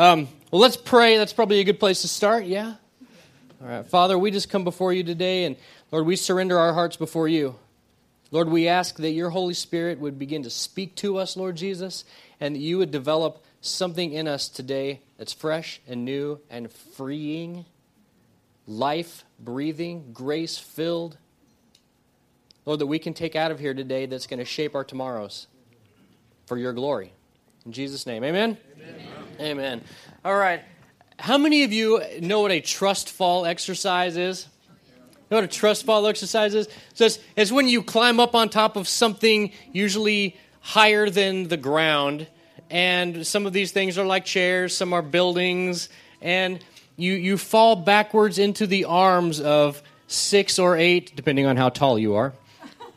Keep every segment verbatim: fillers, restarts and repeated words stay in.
Um, well, let's pray. That's probably a good place to start, yeah? All right. Father, we just come before you today, and Lord, we surrender our hearts before you. Lord, we ask that your Holy Spirit would begin to speak to us, Lord Jesus, and that you would develop something in us today that's fresh and new and freeing, life-breathing, grace-filled. Lord, that we can take out of here today that's going to shape our tomorrows for your glory. In Jesus' name, amen? Amen. Amen. Amen. All right. How many of you know what a trust fall exercise is? You know what a trust fall exercise is? So it's, it's when you climb up on top of something usually higher than the ground, and some of these things are like chairs, some are buildings, and you, you fall backwards into the arms of six or eight, depending on how tall you are,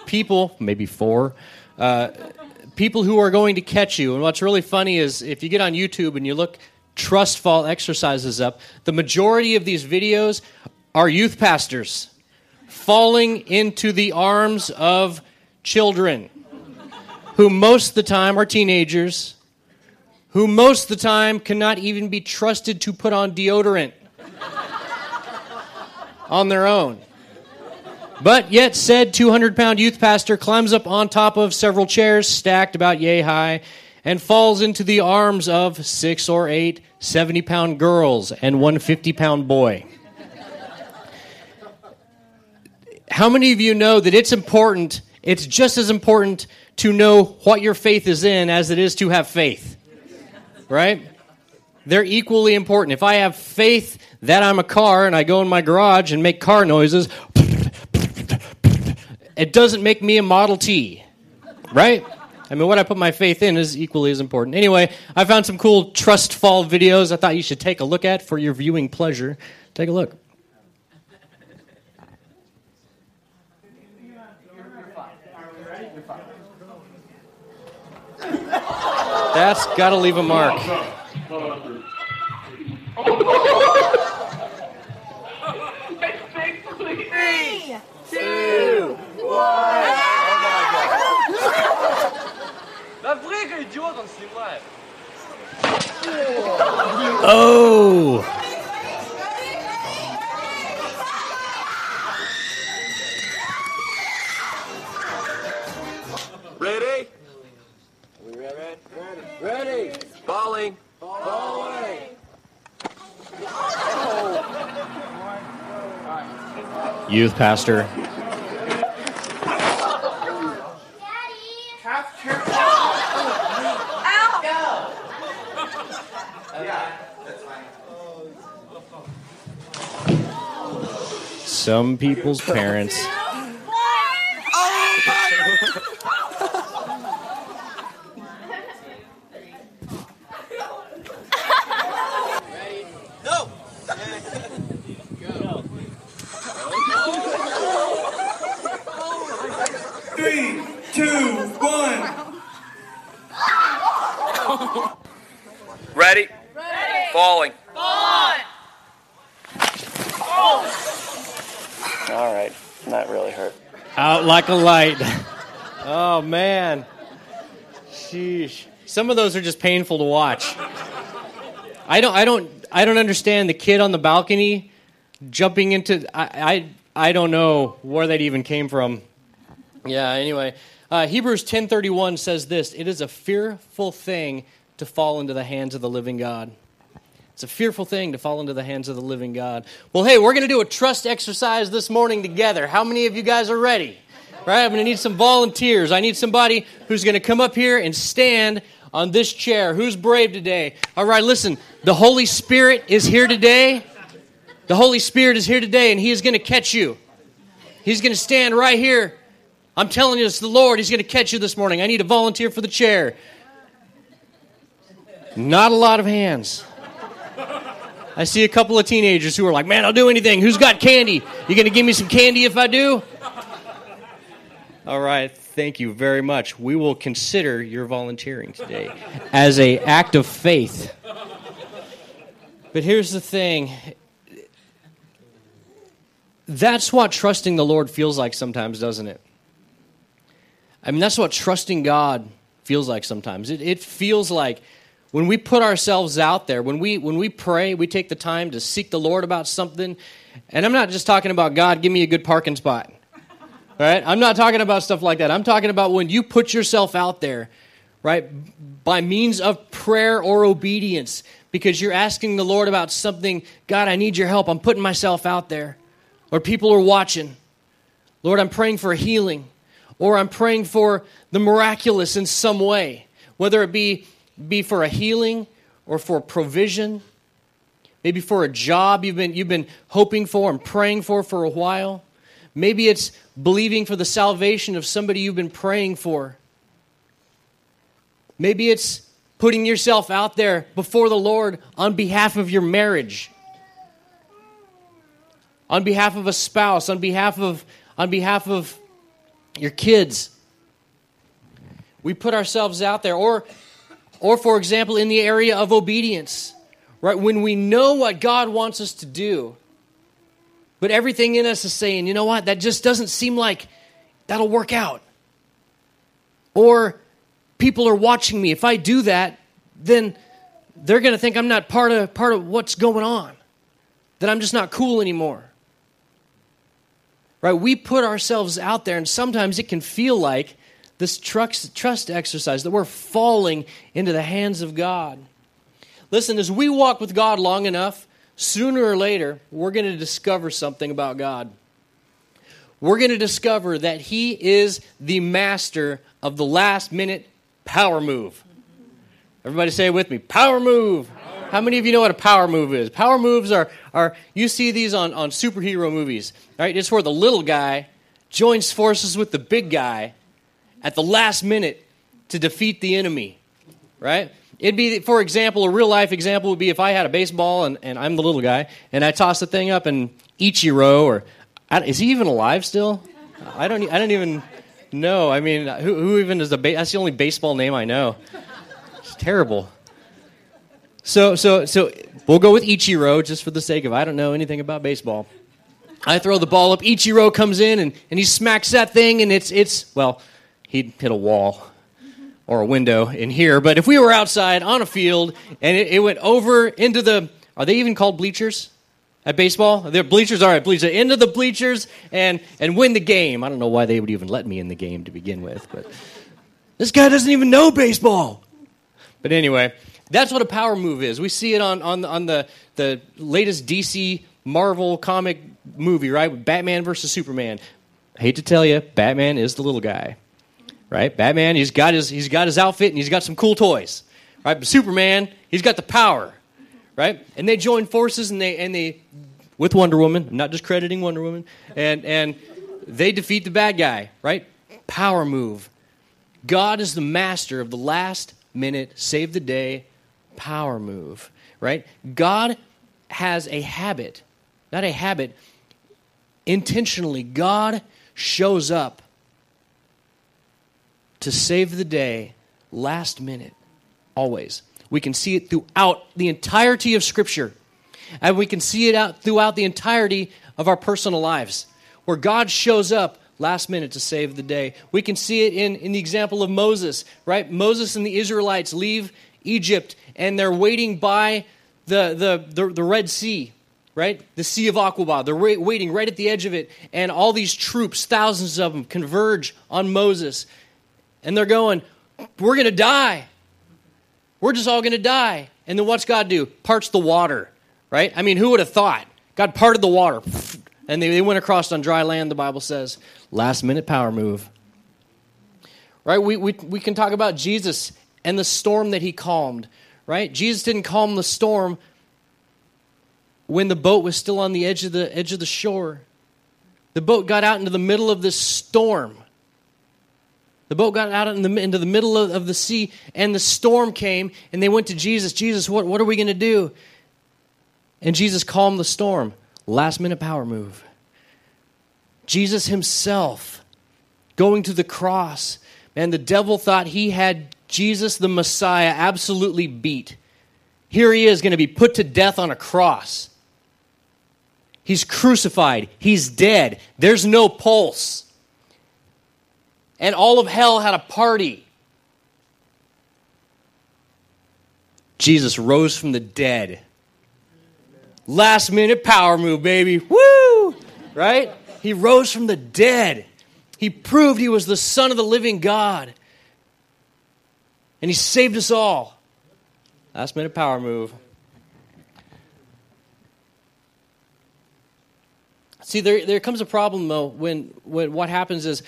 people, maybe four, uh, people who are going to catch you. And what's really funny is if you get on YouTube and you look trust fall exercises up, the majority of these videos are youth pastors falling into the arms of children who most of the time are teenagers, who most of the time cannot even be trusted to put on deodorant on their own. But yet said two hundred pound youth pastor climbs up on top of several chairs stacked about yay high and falls into the arms of six or eight seventy pound girls and one fifty pound boy. How many of you know that it's important, it's just as important to know what your faith is in as it is to have faith, right? They're equally important. If I have faith that I'm a car and I go in my garage and make car noises, it doesn't make me a Model T, right? I mean, what I put my faith in is equally as important. Anyway, I found some cool trust fall videos I thought you should take a look at for your viewing pleasure. Take a look. That's got to leave a mark. Three, two, one. Oh. Ready? Ready? Ready? Falling. Falling. Youth pastor. Some people's parents. Ready? Ready. Falling. Falling. Oh. All right. That really hurt. Out like a light. Oh, man. Sheesh. Some of those are just painful to watch. I don't I don't I don't understand the kid on the balcony jumping into I I, I don't know where that even came from. Yeah, anyway. Uh, Hebrews ten thirty-one says this: it is a fearful thing to fall into the hands of the living God. It's a fearful thing to fall into the hands of the living God. Well, hey, we're going to do a trust exercise this morning together. How many of you guys are ready? Right? I'm going to need some volunteers. I need somebody who's going to come up here and stand on this chair. Who's brave today? All right, listen. The Holy Spirit is here today. The Holy Spirit is here today, and He is going to catch you. He's going to stand right here. I'm telling you, it's the Lord. He's going to catch you this morning. I need a volunteer for the chair. Not a lot of hands. I see a couple of teenagers who are like, man, I'll do anything. Who's got candy? You going to give me some candy if I do? All right. Thank you very much. We will consider your volunteering today as an act of faith. But here's the thing. That's what trusting the Lord feels like sometimes, doesn't it? I mean, that's what trusting God feels like sometimes. It, it feels like When we put ourselves out there, when we when we pray, we take the time to seek the Lord about something. And I'm not just talking about, God, give me a good parking spot. All right? I'm not talking about stuff like that. I'm talking about when you put yourself out there, right, by means of prayer or obedience, because you're asking the Lord about something. God, I need your help. I'm putting myself out there. Or people are watching. Lord, I'm praying for healing. Or I'm praying for the miraculous in some way, whether it be, be for a healing or for provision, maybe for a job you've been, you've been hoping for and praying for for a while. Maybe it's believing for the salvation of somebody you've been praying for. Maybe it's putting yourself out there before the Lord on behalf of your marriage, on behalf of a spouse, on behalf of, on behalf of your kids. We put ourselves out there. Or, or for example, in the area of obedience, right? When we know what God wants us to do, but everything in us is saying, you know what, that just doesn't seem like that'll work out. Or people are watching me. If I do that, then they're going to think I'm not part of part of what's going on, that I'm just not cool anymore. Right? We put ourselves out there, and sometimes it can feel like this trust exercise, that we're falling into the hands of God. Listen, as we walk with God long enough, sooner or later, we're going to discover something about God. We're going to discover that He is the master of the last-minute power move. Everybody say it with me, power move. Power. How many of you know what a power move is? Power moves are, are you see these on, on superhero movies, right? It's where the little guy joins forces with the big guy at the last minute to defeat the enemy, right? It'd be, for example, a real-life example would be if I had a baseball and, and I'm the little guy, and I toss the thing up, and Ichiro, or I, is he even alive still? I don't I don't even know. I mean, who, who even is the ba- that's the only baseball name I know. It's terrible. So so so we'll go with Ichiro just for the sake of I don't know anything about baseball. I throw the ball up. Ichiro comes in, and, and he smacks that thing, and it's it's well, he hit a wall or a window in here, but if we were outside on a field and it, it went over into the, are they even called bleachers at baseball? They're bleachers, all right, bleachers, into the bleachers and, and win the game. I don't know why they would even let me in the game to begin with, but this guy doesn't even know baseball. But anyway, that's what a power move is. We see it on, on, on the, the latest D C Marvel comic movie, right? Batman versus Superman. I hate to tell you, Batman is the little guy. Right, Batman, he's got his he's got his outfit and he's got some cool toys. Right, but Superman, he's got the power. Right, and they join forces and they and they with Wonder Woman. I'm not discrediting Wonder Woman, and and they defeat the bad guy. Right, power move. God is the master of the last minute, save the day, power move. Right, God has a habit, not a habit. Intentionally, God shows up to save the day, last minute, always. We can see it throughout the entirety of Scripture. And we can see it out throughout the entirety of our personal lives, where God shows up last minute to save the day. We can see it in, in the example of Moses, right? Moses and the Israelites leave Egypt, and they're waiting by the, the, the, the Red Sea, right? The Sea of Aqaba. They're ra- waiting right at the edge of it, and all these troops, thousands of them, converge on Moses. And they're going, we're going to die. We're just all going to die. And then what's God do? Parts the water, right? I mean, who would have thought? God parted the water. And they, they went across on dry land, the Bible says. Last minute power move. Right? We, we, we can talk about Jesus and the storm that he calmed, right? Jesus didn't calm the storm when the boat was still on the edge of the, edge of the shore. The boat got out into the middle of this storm. The boat got out in the, into the middle of, of the sea, and the storm came, and they went to Jesus. Jesus, what, what are we going to do? And Jesus calmed the storm. Last-minute power move. Jesus himself going to the cross. Man, the devil thought he had Jesus, the Messiah, absolutely beat. Here he is going to be put to death on a cross. He's crucified. He's dead. There's no pulse. And all of hell had a party. Jesus rose from the dead. Last minute power move, baby. Woo! Right? He rose from the dead. He proved he was the Son of the living God. And he saved us all. Last minute power move. See, there there comes a problem, though, when, when what happens is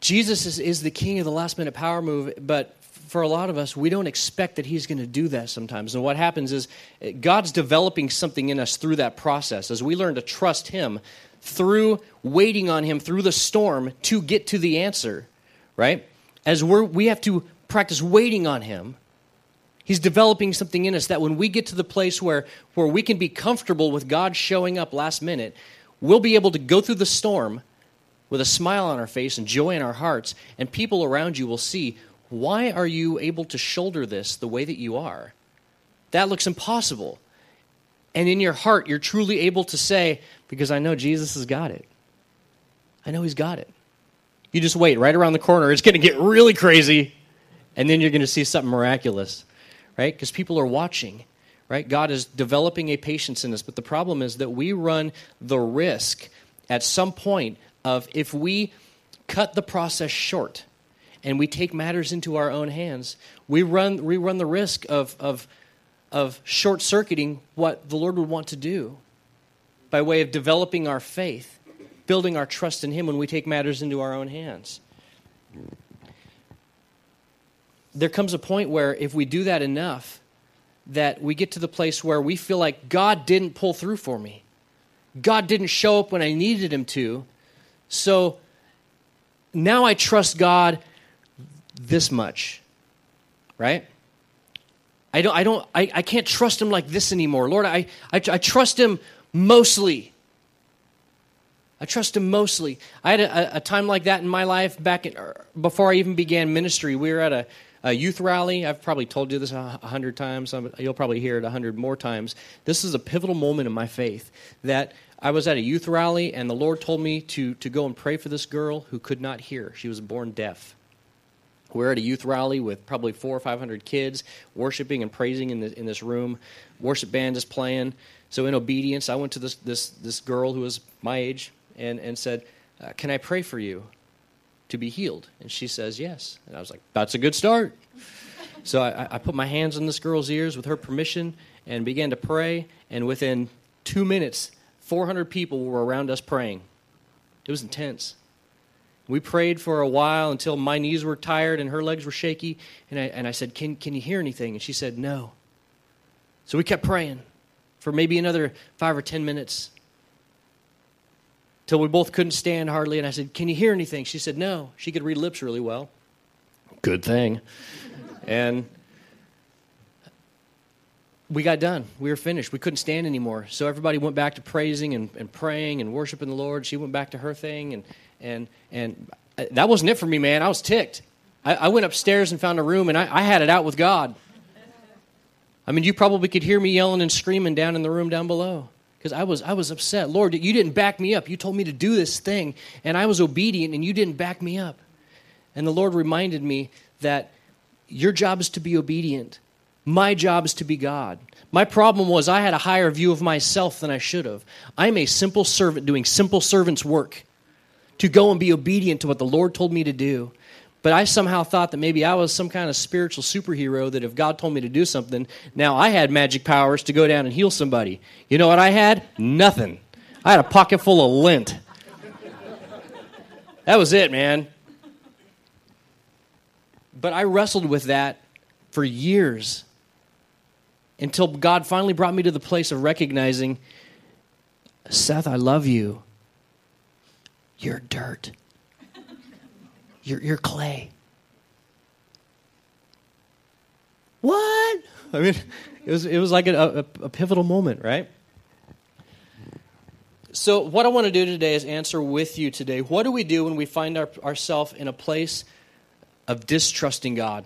Jesus is, is the king of the last minute power move, but for a lot of us, we don't expect that he's going to do that sometimes. And what happens is God's developing something in us through that process. As we learn to trust him through waiting on him through the storm to get to the answer, right? As we're, we have to practice waiting on him, he's developing something in us that when we get to the place where, where we can be comfortable with God showing up last minute, we'll be able to go through the storm with a smile on our face and joy in our hearts, and people around you will see, why are you able to shoulder this the way that you are? That looks impossible. And in your heart, you're truly able to say, because I know Jesus has got it. I know he's got it. You just wait right around the corner. It's going to get really crazy, and then you're going to see something miraculous, right? Because people are watching, right? God is developing a patience in us. But the problem is that we run the risk at some point of if we cut the process short, and we take matters into our own hands, we run we run the risk of of of short-circuiting what the Lord would want to do by way of developing our faith, building our trust in him when we take matters into our own hands. There comes a point where if we do that enough, that we get to the place where we feel like God didn't pull through for me. God didn't show up when I needed him to. So now I trust God this much, right? I don't, I don't, I, I can't trust him like this anymore. Lord, I, I, I trust him mostly. I trust him mostly. I had a, a time like that in my life back in, before I even began ministry. We were at a, a youth rally. I've probably told you this a hundred times. You'll probably hear it a hundred more times. This is a pivotal moment in my faith that I was at a youth rally and the Lord told me to, to go and pray for this girl who could not hear. She was born deaf. We're at a youth rally with probably four or five hundred kids worshiping and praising in, the, in this room. Worship band is playing. So in obedience, I went to this this this girl who was my age and, and said, uh, can I pray for you to be healed? And she says, yes. And I was like, that's a good start. So I, I put my hands on this girl's ears with her permission and began to pray. And within two minutes, four hundred people were around us praying. It was intense. We prayed for a while until my knees were tired and her legs were shaky. And I, and I said, can, can you hear anything? And she said, no. So we kept praying for maybe another five or ten minutes till we both couldn't stand hardly. And I said, can you hear anything? She said, no. She could read lips really well. Good thing. And we got done. We were finished. We couldn't stand anymore. So everybody went back to praising and, and praying and worshiping the Lord. She went back to her thing. And and and that wasn't it for me, man. I was ticked. I, I went upstairs and found a room, and I, I had it out with God. I mean, you probably could hear me yelling and screaming down in the room down below because I was I was upset. Lord, you didn't back me up. You told me to do this thing, and I was obedient, and you didn't back me up. And the Lord reminded me that your job is to be obedient. My job is to be God. My problem was I had a higher view of myself than I should have. I'm a simple servant doing simple servant's work to go and be obedient to what the Lord told me to do. But I somehow thought that maybe I was some kind of spiritual superhero that if God told me to do something, now I had magic powers to go down and heal somebody. You know what I had? Nothing. I had a pocket full of lint. That was it, man. But I wrestled with that for years, until God finally brought me to the place of recognizing, Seth, I love you. You're dirt. You're, you're clay. What? I mean, it was it was like a, a, a pivotal moment, right? So what I want to do today is answer with you today. What do we do when we find our, ourselves in a place of distrusting God?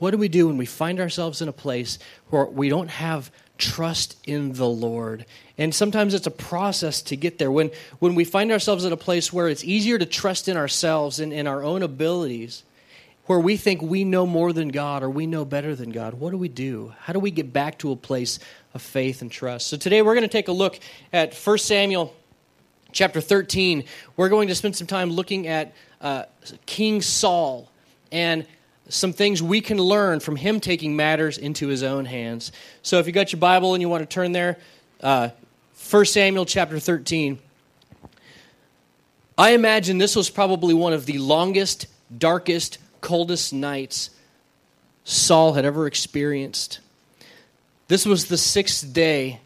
What do we do when we find ourselves in a place where we don't have trust in the Lord? And sometimes it's a process to get there. When when we find ourselves in a place where it's easier to trust in ourselves and in our own abilities, where we think we know more than God or we know better than God. What do we do? How do we get back to a place of faith and trust? So today we're going to take a look at First Samuel chapter thirteen. We're going to spend some time looking at uh, King Saul and some things we can learn from him taking matters into his own hands. So if you got your Bible and you want to turn there, uh, First Samuel chapter thirteen. I imagine this was probably one of the longest, darkest, coldest nights Saul had ever experienced. This was the sixth day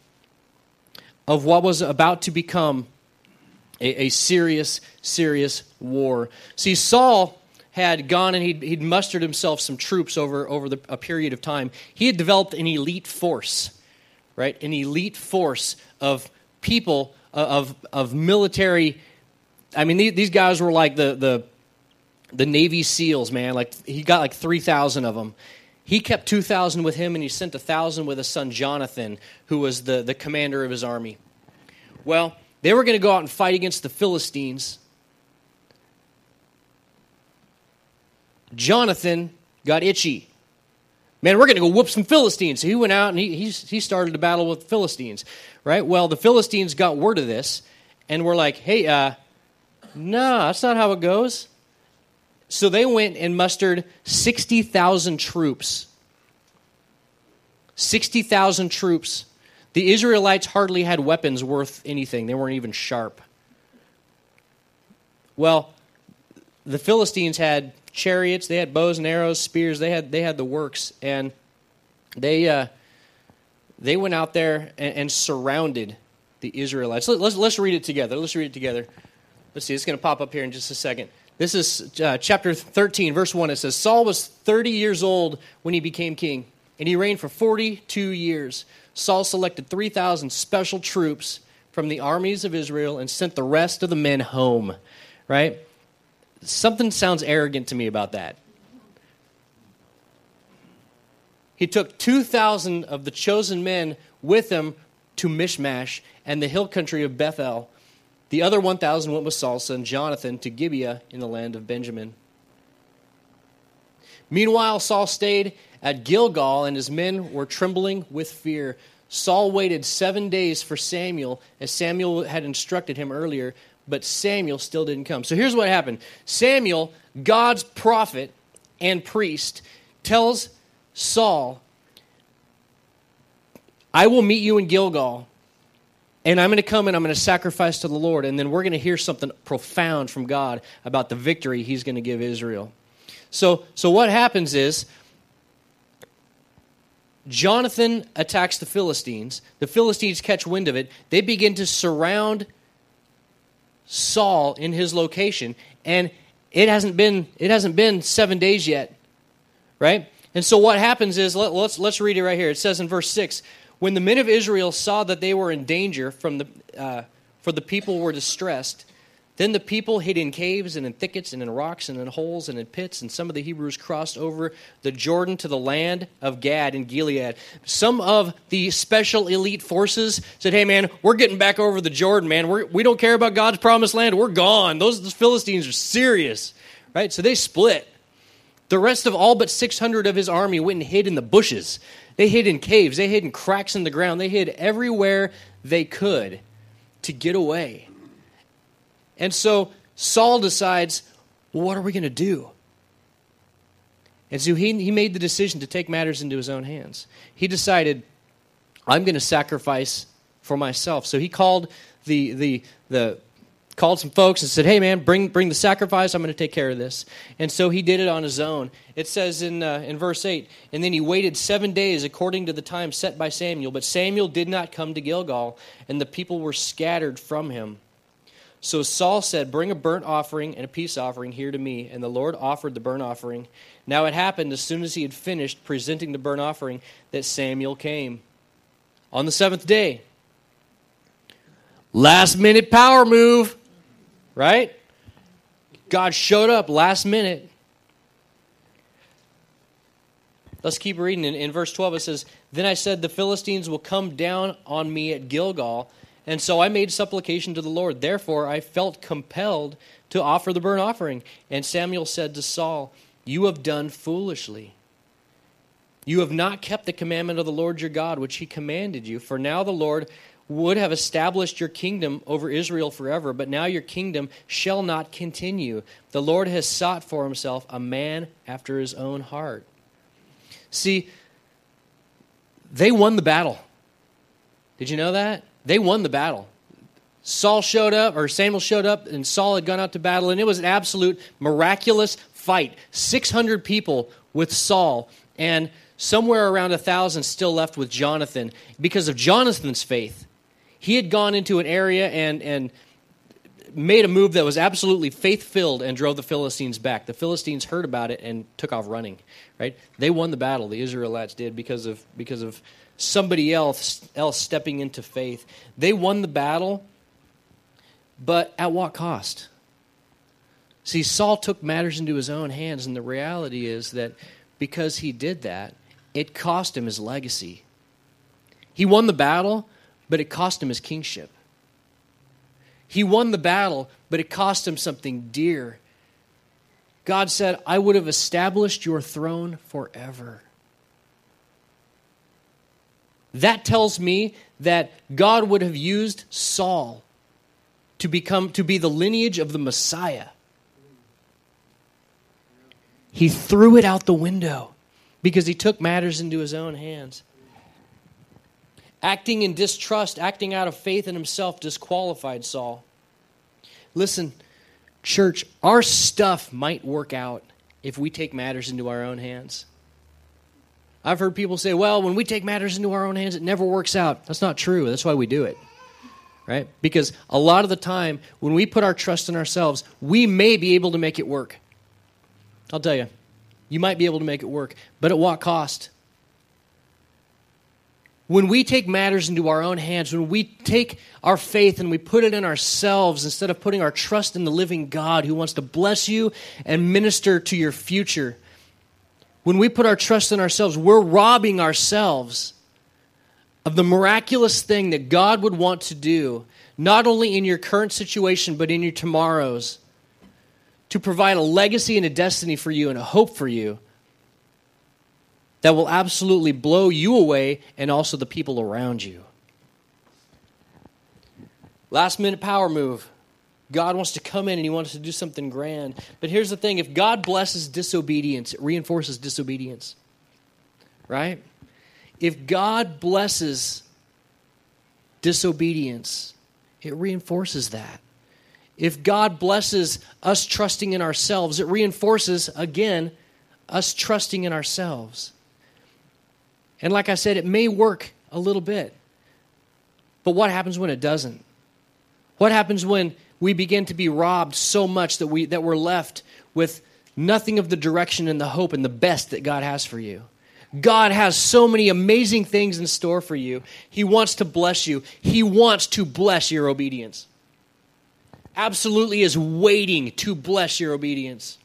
of what was about to become a, a serious, serious war. See, Saul had gone and he'd, he'd mustered himself some troops over, over the, a period of time. He had developed an elite force, right? An elite force of people, of of military. I mean, these, these guys were like the, the the Navy SEALs, man. Like he got like three thousand of them. He kept two thousand with him, and he sent one thousand with his son Jonathan, who was the, the commander of his army. Well, they were going to go out and fight against the Philistines. Jonathan got itchy. Man, we're going to go whoop some Philistines. So he went out and he, he he started a battle with the Philistines, right? Well, the Philistines got word of this and were like, hey, uh, no, that's not how it goes. So they went and mustered sixty thousand troops. sixty thousand troops. The Israelites hardly had weapons worth anything. They weren't even sharp. Well, the Philistines had chariots, they had bows and arrows, spears, they had they had the works, and they uh, they went out there and, and surrounded the Israelites. Let, let's let's read it together. Let's read it together. Let's see, it's going to pop up here in just a second. This is uh, chapter thirteen, verse one. It says, Saul was thirty years old when he became king, and he reigned for forty-two years. Saul selected three thousand special troops from the armies of Israel and sent the rest of the men home, right? Something sounds arrogant to me about that. He took two thousand of the chosen men with him to Mishmash and the hill country of Bethel. The other one thousand went with Saul's son Jonathan to Gibeah in the land of Benjamin. Meanwhile, Saul stayed at Gilgal, and his men were trembling with fear. Saul waited seven days for Samuel, as Samuel had instructed him earlier, but Samuel still didn't come. So here's what happened. Samuel, God's prophet and priest, tells Saul, I will meet you in Gilgal, and I'm going to come and I'm going to sacrifice to the Lord, and then we're going to hear something profound from God about the victory he's going to give Israel. So, so what happens is, Jonathan attacks the Philistines. The Philistines catch wind of it. They begin to surround Saul in his location, and it hasn't been it hasn't been seven days yet, right? And so what happens is, let, let's let's read it right here. It says in verse six, when the men of Israel saw that they were in danger from the uh, for the people were distressed, then the people hid in caves and in thickets and in rocks and in holes and in pits, and some of the Hebrews crossed over the Jordan to the land of Gad and Gilead. Some of the special elite forces said, hey, man, we're getting back over the Jordan, man. We're, we don't care about God's promised land. We're gone. Those, those Philistines are serious, right? So they split. The rest of all but six hundred of his army went and hid in the bushes. They hid in caves. They hid in cracks in the ground. They hid everywhere they could to get away. And so Saul decides, well, what are we going to do? And so he, he made the decision to take matters into his own hands. He decided, I'm going to sacrifice for myself. So he called the the the called some folks and said, hey, man, bring bring the sacrifice. I'm going to take care of this. And so he did it on his own. It says in uh, in verse eight, and then he waited seven days according to the time set by Samuel. But Samuel did not come to Gilgal, and the people were scattered from him. So Saul said, bring a burnt offering and a peace offering here to me. And the Lord offered the burnt offering. Now it happened, as soon as he had finished presenting the burnt offering, that Samuel came. On the seventh day, last minute power move, right? God showed up last minute. Let's keep reading. In, in verse twelve, it says, then I said, the Philistines will come down on me at Gilgal, and so I made supplication to the Lord. Therefore, I felt compelled to offer the burnt offering. And Samuel said to Saul, You have done foolishly. You have not kept the commandment of the Lord your God, which he commanded you. For now the Lord would have established your kingdom over Israel forever, but now your kingdom shall not continue. The Lord has sought for himself a man after his own heart. See, they won the battle. Did you know that? They won the battle. Saul showed up, or Samuel showed up, and Saul had gone out to battle, and it was an absolute miraculous fight. six hundred people with Saul, and somewhere around one thousand still left with Jonathan. Because of Jonathan's faith, he had gone into an area and, and made a move that was absolutely faith-filled and drove the Philistines back. The Philistines heard about it and took off running. Right? They won the battle, the Israelites did, because of, because of somebody else, else stepping into faith. They won the battle. But at what cost? See, Saul took matters into his own hands, and the reality is that because he did that, it cost him his legacy. He won the battle, but it cost him his kingship. He won the battle, but it cost him something dear. God said, I would have established your throne forever. That tells me that God would have used Saul to become, to be the lineage of the Messiah. He threw it out the window because he took matters into his own hands. Acting in distrust, acting out of faith in himself disqualified Saul. Listen, church, our stuff might work out if we take matters into our own hands. I've heard people say, well, when we take matters into our own hands, it never works out. That's not true. That's why we do it. Right? Because a lot of the time, when we put our trust in ourselves, we may be able to make it work. I'll tell you, you might be able to make it work, but at what cost? When we take matters into our own hands, when we take our faith and we put it in ourselves instead of putting our trust in the living God who wants to bless you and minister to your future, when we put our trust in ourselves, we're robbing ourselves of the miraculous thing that God would want to do, not only in your current situation, but in your tomorrows, to provide a legacy and a destiny for you and a hope for you that will absolutely blow you away and also the people around you. Last minute power move. God wants to come in and he wants to do something grand. But here's the thing, if God blesses disobedience, it reinforces disobedience. Right? If God blesses disobedience, it reinforces that. If God blesses us trusting in ourselves, it reinforces, again, us trusting in ourselves. And like I said, it may work a little bit. But what happens when it doesn't? What happens when we begin to be robbed so much that, we, that we're left with nothing of the direction and the hope and the best that God has for you? God has so many amazing things in store for you. He wants to bless you. He wants to bless your obedience. Absolutely is waiting to bless your obedience.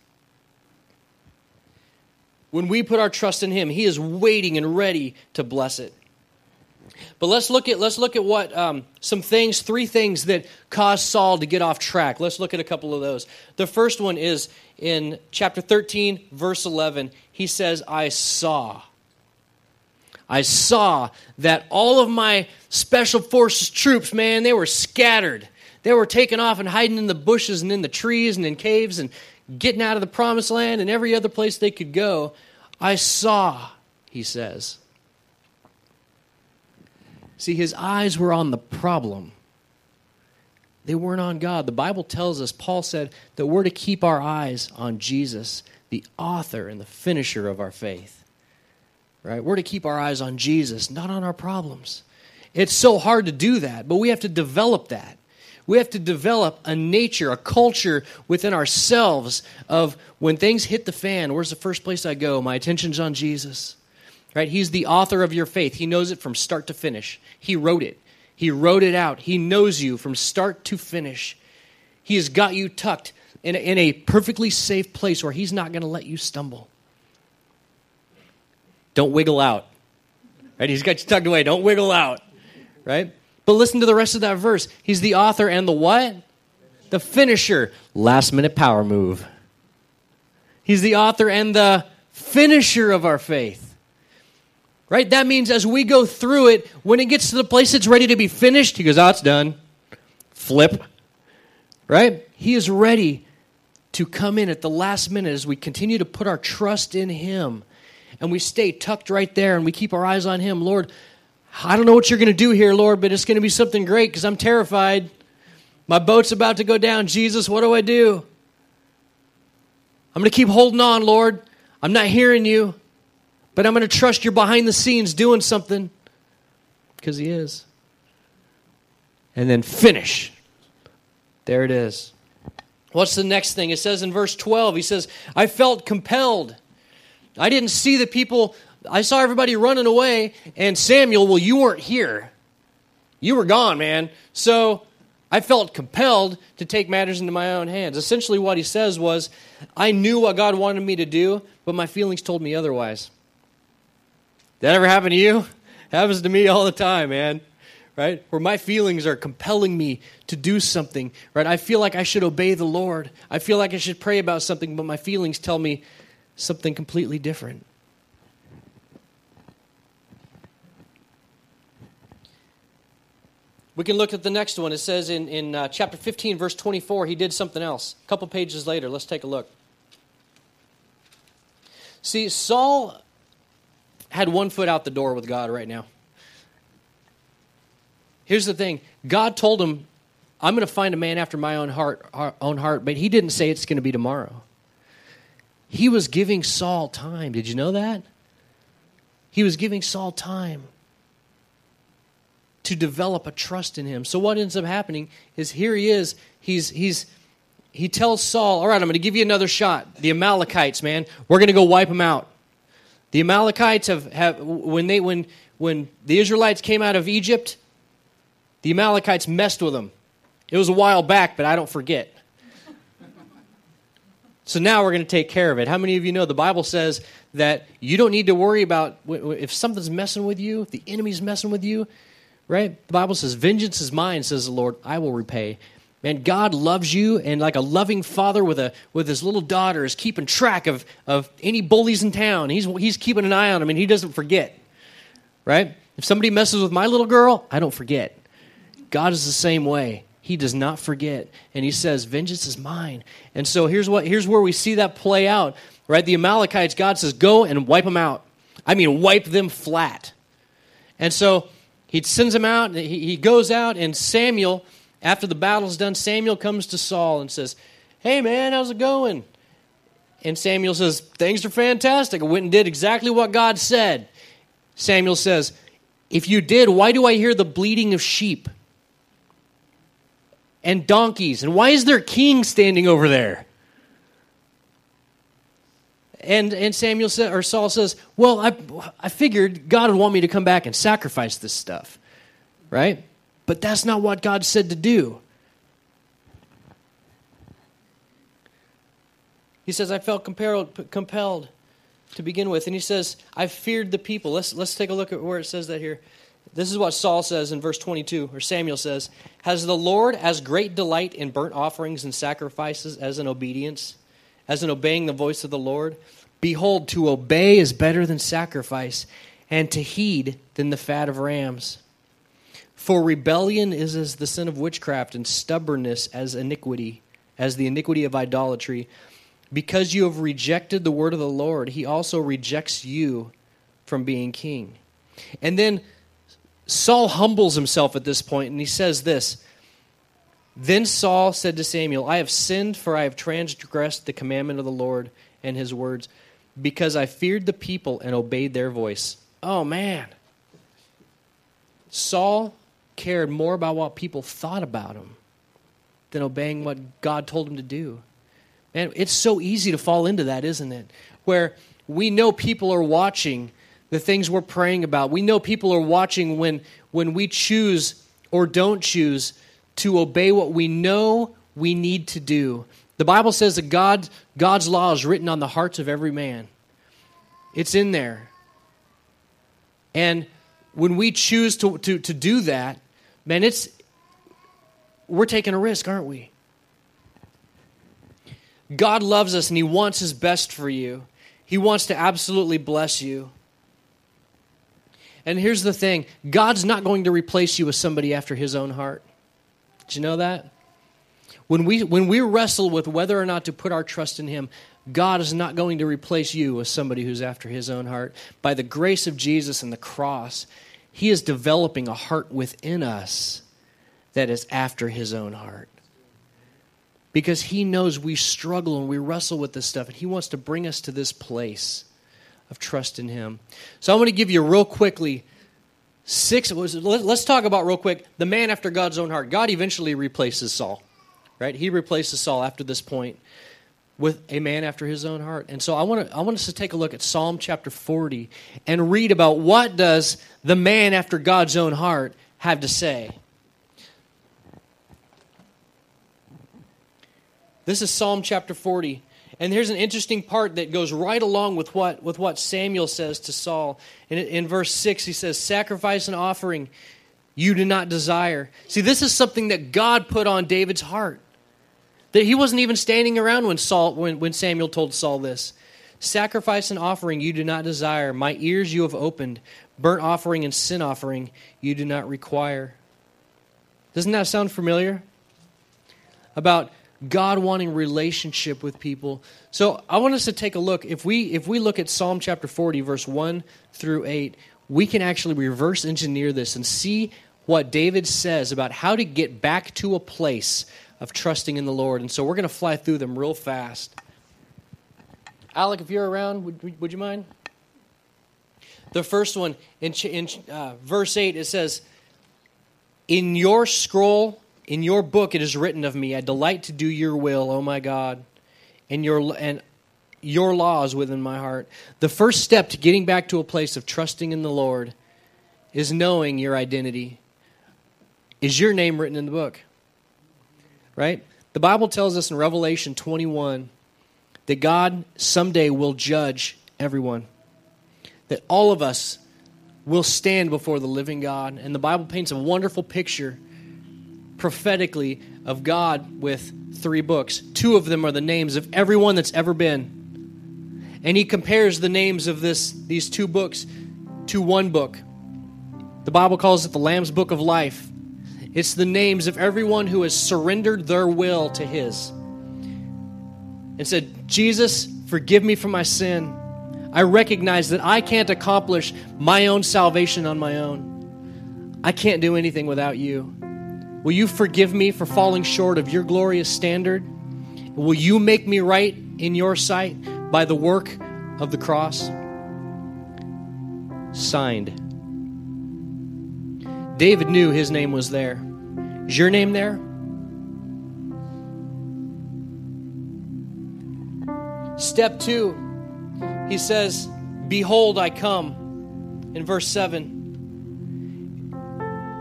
When we put our trust in him, he is waiting and ready to bless it. But let's look at let's look at what um, some things, three things that caused Saul to get off track. Let's look at a couple of those. The first one is in chapter thirteen, verse eleven. He says, I saw. I saw that all of my special forces troops, man, they were scattered. They were taking off and hiding in the bushes and in the trees and in caves and getting out of the promised land and every other place they could go. I saw, he says. See, his eyes were on the problem. They weren't on God. The Bible tells us, Paul said, that we're to keep our eyes on Jesus, the author and the finisher of our faith. Right? We're to keep our eyes on Jesus, not on our problems. It's so hard to do that, but we have to develop that. We have to develop a nature, a culture within ourselves of when things hit the fan, where's the first place I go? My attention's on Jesus, right? He's the author of your faith. He knows it from start to finish. He wrote it. He wrote it out. He knows you from start to finish. He has got you tucked in a, in a perfectly safe place where he's not going to let you stumble. Don't wiggle out, right? He's got you tucked away. Don't wiggle out, right? But listen to the rest of that verse. He's the author and the what? The finisher. Last minute power move. He's the author and the finisher of our faith. Right? That means as we go through it, when it gets to the place it's ready to be finished, he goes, oh, it's done. Flip. Right? He is ready to come in at the last minute as we continue to put our trust in him. And we stay tucked right there and we keep our eyes on him. Lord, I don't know what you're going to do here, Lord, but it's going to be something great because I'm terrified. My boat's about to go down. Jesus, what do I do? I'm going to keep holding on, Lord. I'm not hearing you, but I'm going to trust you're behind the scenes doing something because he is. And then finish. There it is. What's the next thing? It says in verse twelve, he says, I felt compelled. I didn't see the people. I saw everybody running away, and Samuel, well, you weren't here. You were gone, man. So I felt compelled to take matters into my own hands. Essentially what he says was, I knew what God wanted me to do, but my feelings told me otherwise. That ever happened to you? Happens to me all the time, man. Right? Where my feelings are compelling me to do something. Right? I feel like I should obey the Lord. I feel like I should pray about something, but my feelings tell me something completely different. We can look at the next one. It says in, in uh, chapter fifteen, verse twenty-four, he did something else. A couple pages later, let's take a look. See, Saul had one foot out the door with God right now. Here's the thing. God told him, I'm going to find a man after my own heart, own heart, but he didn't say it's going to be tomorrow. He was giving Saul time. Did you know that? He was giving Saul time to develop a trust in him. So what ends up happening is here he is. He's he's he tells Saul, all right, I'm going to give you another shot. The Amalekites, man, we're going to go wipe them out. The Amalekites have, have when they when when the Israelites came out of Egypt, the Amalekites messed with them. It was a while back, but I don't forget. So now we're going to take care of it. How many of you know the Bible says that you don't need to worry about if something's messing with you, if the enemy's messing with you? Right? The Bible says, vengeance is mine, says the Lord, I will repay. Man, God loves you, and like a loving father with a with his little daughter is keeping track of, of any bullies in town. He's he's keeping an eye on them, and he doesn't forget. Right? If somebody messes with my little girl, I don't forget. God is the same way. He does not forget. And he says, vengeance is mine. And so here's what here's where we see that play out. Right? The Amalekites, God says, go and wipe them out. I mean, wipe them flat. And so he sends him out, and he goes out, and Samuel, after the battle's done, Samuel comes to Saul and says, hey, man, how's it going? And Samuel says, things are fantastic. I went and did exactly what God said. Samuel says, if you did, why do I hear the bleating of sheep and donkeys? And why is there a king standing over there? And and Samuel said, or Saul says, well, I I figured God would want me to come back and sacrifice this stuff, right? But that's not what God said to do. He says, I felt compelled, compelled to begin with. And he says, I feared the people. Let's, let's take a look at where it says that here. This is what Saul says in verse twenty-two, or Samuel says, has the Lord as great delight in burnt offerings and sacrifices as in obedience? As in obeying the voice of the Lord, behold, to obey is better than sacrifice, and to heed than the fat of rams. For rebellion is as the sin of witchcraft, and stubbornness as iniquity, as the iniquity of idolatry. Because you have rejected the word of the Lord, he also rejects you from being king. And then Saul humbles himself at this point, and he says this, then Saul said to Samuel, I have sinned, for I have transgressed the commandment of the Lord and his words, because I feared the people and obeyed their voice. Oh, man. Saul cared more about what people thought about him than obeying what God told him to do. Man, it's so easy to fall into that, isn't it? Where we know people are watching the things we're praying about. We know people are watching when, when we choose or don't choose to obey what we know we need to do. The Bible says that God, God's law is written on the hearts of every man. It's in there. And when we choose to, to, to do that, man, it's we're taking a risk, aren't we? God loves us and he wants his best for you. He wants to absolutely bless you. And here's the thing, God's not going to replace you with somebody after his own heart. Did you know that? When we when we wrestle with whether or not to put our trust in him, God is not going to replace you with somebody who's after his own heart. By the grace of Jesus and the cross, he is developing a heart within us that is after his own heart. Because he knows we struggle and we wrestle with this stuff, and he wants to bring us to this place of trust in him. So I want to give you real quickly six, let's talk about real quick, the man after God's own heart. God eventually replaces Saul. Right, he replaces Saul after this point with a man after his own heart. And so I want to I want us to take a look at Psalm chapter forty and read about what does the man after God's own heart have to say. This is Psalm chapter forty, and here's an interesting part that goes right along with what with what Samuel says to Saul. And in, in verse six, he says, "Sacrifice and offering you do not desire." See, this is something that God put on David's heart. That he wasn't even standing around when Saul, when, when Samuel told Saul this. "Sacrifice and offering you do not desire. My ears you have opened. Burnt offering and sin offering you do not require." Doesn't that sound familiar? About God wanting relationship with people. So I want us to take a look. If we if we look at Psalm chapter forty, verse one through eight, we can actually reverse engineer this and see what David says about how to get back to a place of trusting in the Lord. And so we're going to fly through them real fast. Alec, if you're around, would, would you mind? The first one, in, in uh, verse eight, it says, "In your scroll, in your book it is written of me, I delight to do your will, O my God, and your and your law is within my heart." The first step to getting back to a place of trusting in the Lord is knowing your identity. Is your name written in the book? Right? The Bible tells us in Revelation twenty-one that God someday will judge everyone. That all of us will stand before the living God. And the Bible paints a wonderful picture prophetically of God with three books. Two of them are the names of everyone that's ever been. And he compares the names of this these two books to one book. The Bible calls it the Lamb's Book of Life. It's the names of everyone who has surrendered their will to his. And said, "Jesus, forgive me for my sin. I recognize that I can't accomplish my own salvation on my own. I can't do anything without you. Will you forgive me for falling short of your glorious standard? Will you make me right in your sight? By the work of the cross." Signed. David knew his name was there. Is your name there? Step two, he says, "Behold, I come." In verse seven,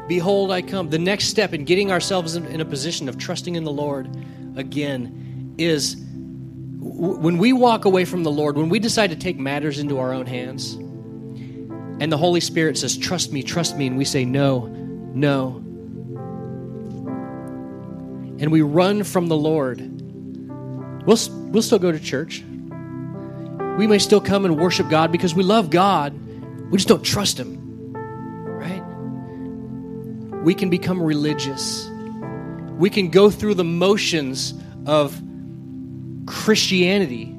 "Behold, I come." The next step in getting ourselves in a position of trusting in the Lord again is when we walk away from the Lord, when we decide to take matters into our own hands, and the Holy Spirit says, "Trust me, trust me," and we say, "No, no." And we run from the Lord. We'll, we'll still go to church. We may still come and worship God because we love God. We just don't trust him, right? We can become religious. We can go through the motions of Christianity.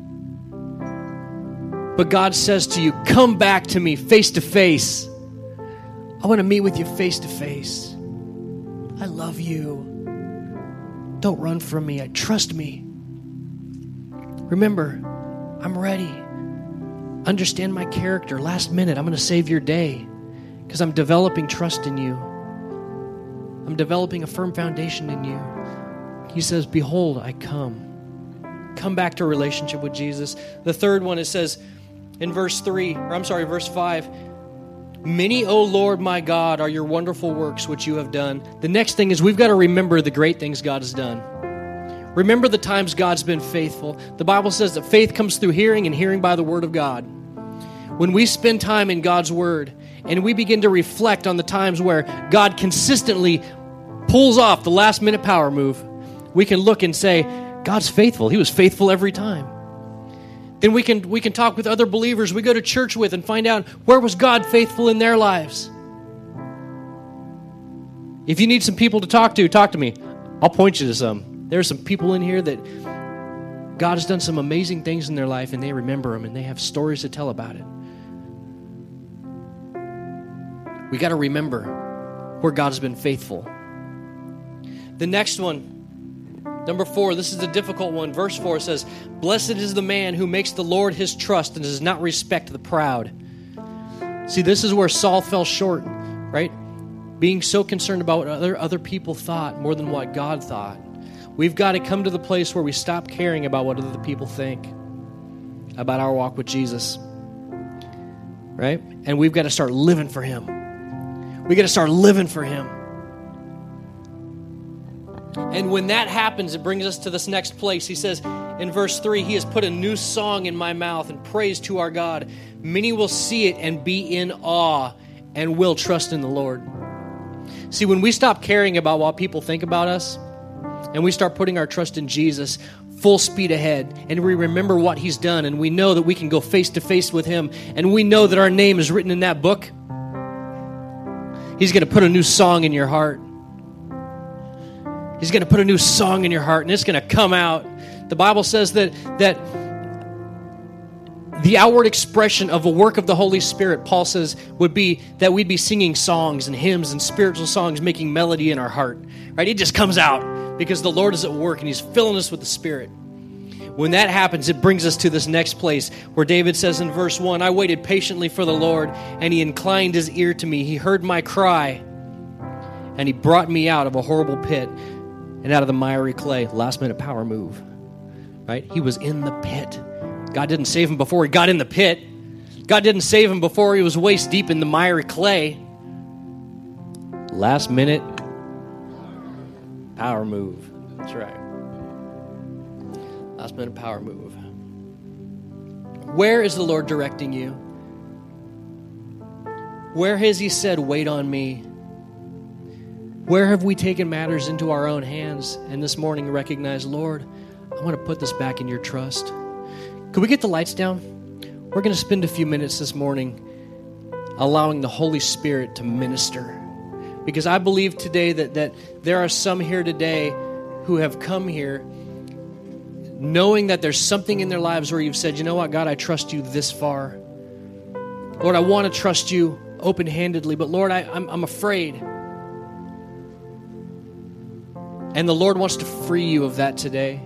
But God says to you, "Come back to me face to face. I want to meet with you face to face. I love you. Don't run from me. I trust me. Remember, I'm ready. Understand my character. Last minute, I'm going to save your day because I'm developing trust in you. I'm developing a firm foundation in you." He says, "Behold, I come." Come back to a relationship with Jesus. The third one, it says in verse three, or I'm sorry, verse five, "Many, O Lord my God, are your wonderful works which you have done." The next thing is we've got to remember the great things God has done. Remember the times God's been faithful. The Bible says that faith comes through hearing and hearing by the word of God. When we spend time in God's word and we begin to reflect on the times where God consistently pulls off the last minute power move, we can look and say, God's faithful. He was faithful every time. Then we can we can talk with other believers we go to church with and find out, where was God faithful in their lives? If you need some people to talk to, talk to me. I'll point you to some. There are some people in here that God has done some amazing things in their life, and they remember them, and they have stories to tell about it. We got to remember where God's been faithful. The next one, number four, this is the difficult one. Verse four says, "Blessed is the man who makes the Lord his trust and does not respect the proud." See, this is where Saul fell short, right? Being so concerned about what other, other people thought more than what God thought. We've got to come to the place where we stop caring about what other people think about our walk with Jesus, right? And we've got to start living for Him. We've got to start living for Him. And when that happens, it brings us to this next place. He says in verse three, "He has put a new song in my mouth and praise to our God. Many will see it and be in awe and will trust in the Lord." See, when we stop caring about what people think about us and we start putting our trust in Jesus full speed ahead, and we remember what He's done, and we know that we can go face to face with Him, and we know that our name is written in that book, He's going to put a new song in your heart. He's going to put a new song in your heart, and it's going to come out. The Bible says that that the outward expression of a work of the Holy Spirit, Paul says, would be that we'd be singing songs and hymns and spiritual songs, making melody in our heart, right? It just comes out because the Lord is at work and He's filling us with the Spirit. When that happens, it brings us to this next place where David says in verse one, "I waited patiently for the Lord, and He inclined His ear to me. He heard my cry, and He brought me out of a horrible pit and out of the miry clay." Last minute power move, right? He was in the pit. God didn't save him before he got in the pit. God didn't save him before he was waist deep in the miry clay. Last minute power move. That's right. Last minute power move. Where is the Lord directing you? Where has He said, "Wait on me"? Where have we taken matters into our own hands and this morning recognize, "Lord, I want to put this back in your trust"? Could we get the lights down? We're going to spend a few minutes this morning allowing the Holy Spirit to minister. Because I believe today that, that there are some here today who have come here knowing that there's something in their lives where you've said, "You know what, God, I trust you this far. Lord, I want to trust you open-handedly, but Lord, I, I'm, I'm afraid." And the Lord wants to free you of that today.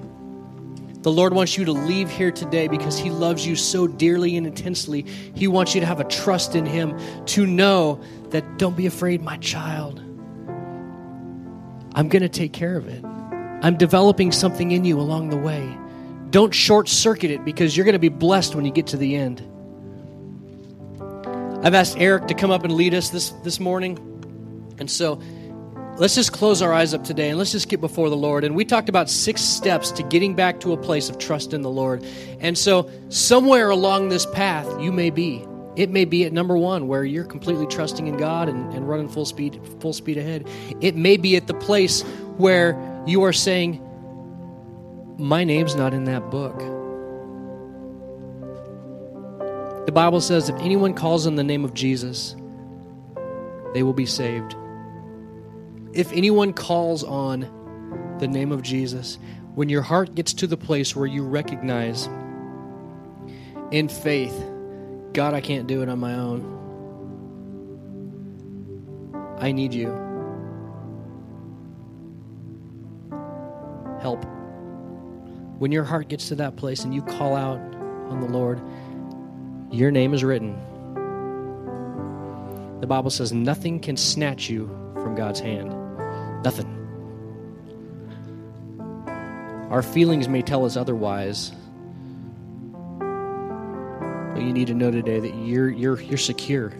The Lord wants you to leave here today because He loves you so dearly and intensely. He wants you to have a trust in Him, to know that, "Don't be afraid, my child. I'm going to take care of it. I'm developing something in you along the way. Don't short-circuit it, because you're going to be blessed when you get to the end." I've asked Eric to come up and lead us this, this morning. And so let's just close our eyes up today, and let's just get before the Lord. And we talked about six steps to getting back to a place of trust in the Lord. And so somewhere along this path, you may be. It may be at number one, where you're completely trusting in God and, and running full speed, full speed ahead. It may be at the place where you are saying, "My name's not in that book." The Bible says, if anyone calls on the name of Jesus, they will be saved. If anyone calls on the name of Jesus, when your heart gets to the place where you recognize in faith, "God, I can't do it on my own. I need you. Help." When your heart gets to that place and you call out on the Lord, your name is written. The Bible says nothing can snatch you from God's hand. Nothing. Our feelings may tell us otherwise, but you need to know today that you're you're you're secure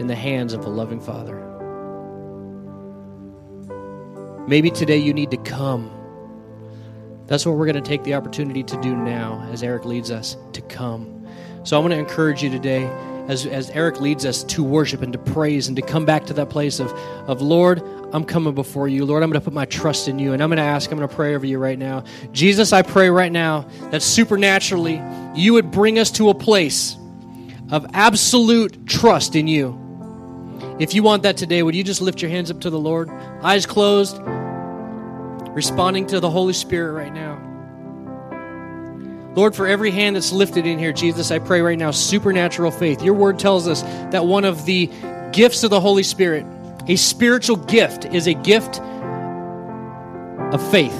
in the hands of a loving Father. Maybe today you need to come. That's what we're going to take the opportunity to do now as Eric leads us, to come. So I want to encourage you today, as, as Eric leads us to worship and to praise and to come back to that place of, of Lord, I'm coming before you. Lord, I'm going to put my trust in you, and I'm going to ask, I'm going to pray over you right now. Jesus, I pray right now that supernaturally you would bring us to a place of absolute trust in you. If you want that today, would you just lift your hands up to the Lord? Eyes closed, responding to the Holy Spirit right now. Lord, for every hand that's lifted in here, Jesus, I pray right now, supernatural faith. Your word tells us that one of the gifts of the Holy Spirit, a spiritual gift, is a gift of faith.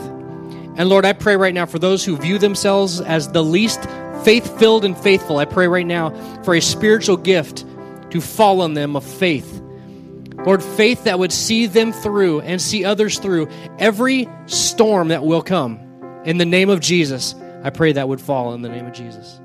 And Lord, I pray right now for those who view themselves as the least faith-filled and faithful, I pray right now for a spiritual gift to fall on them of faith. Lord, faith that would see them through and see others through every storm that will come. In the name of Jesus, I pray that would fall in the name of Jesus.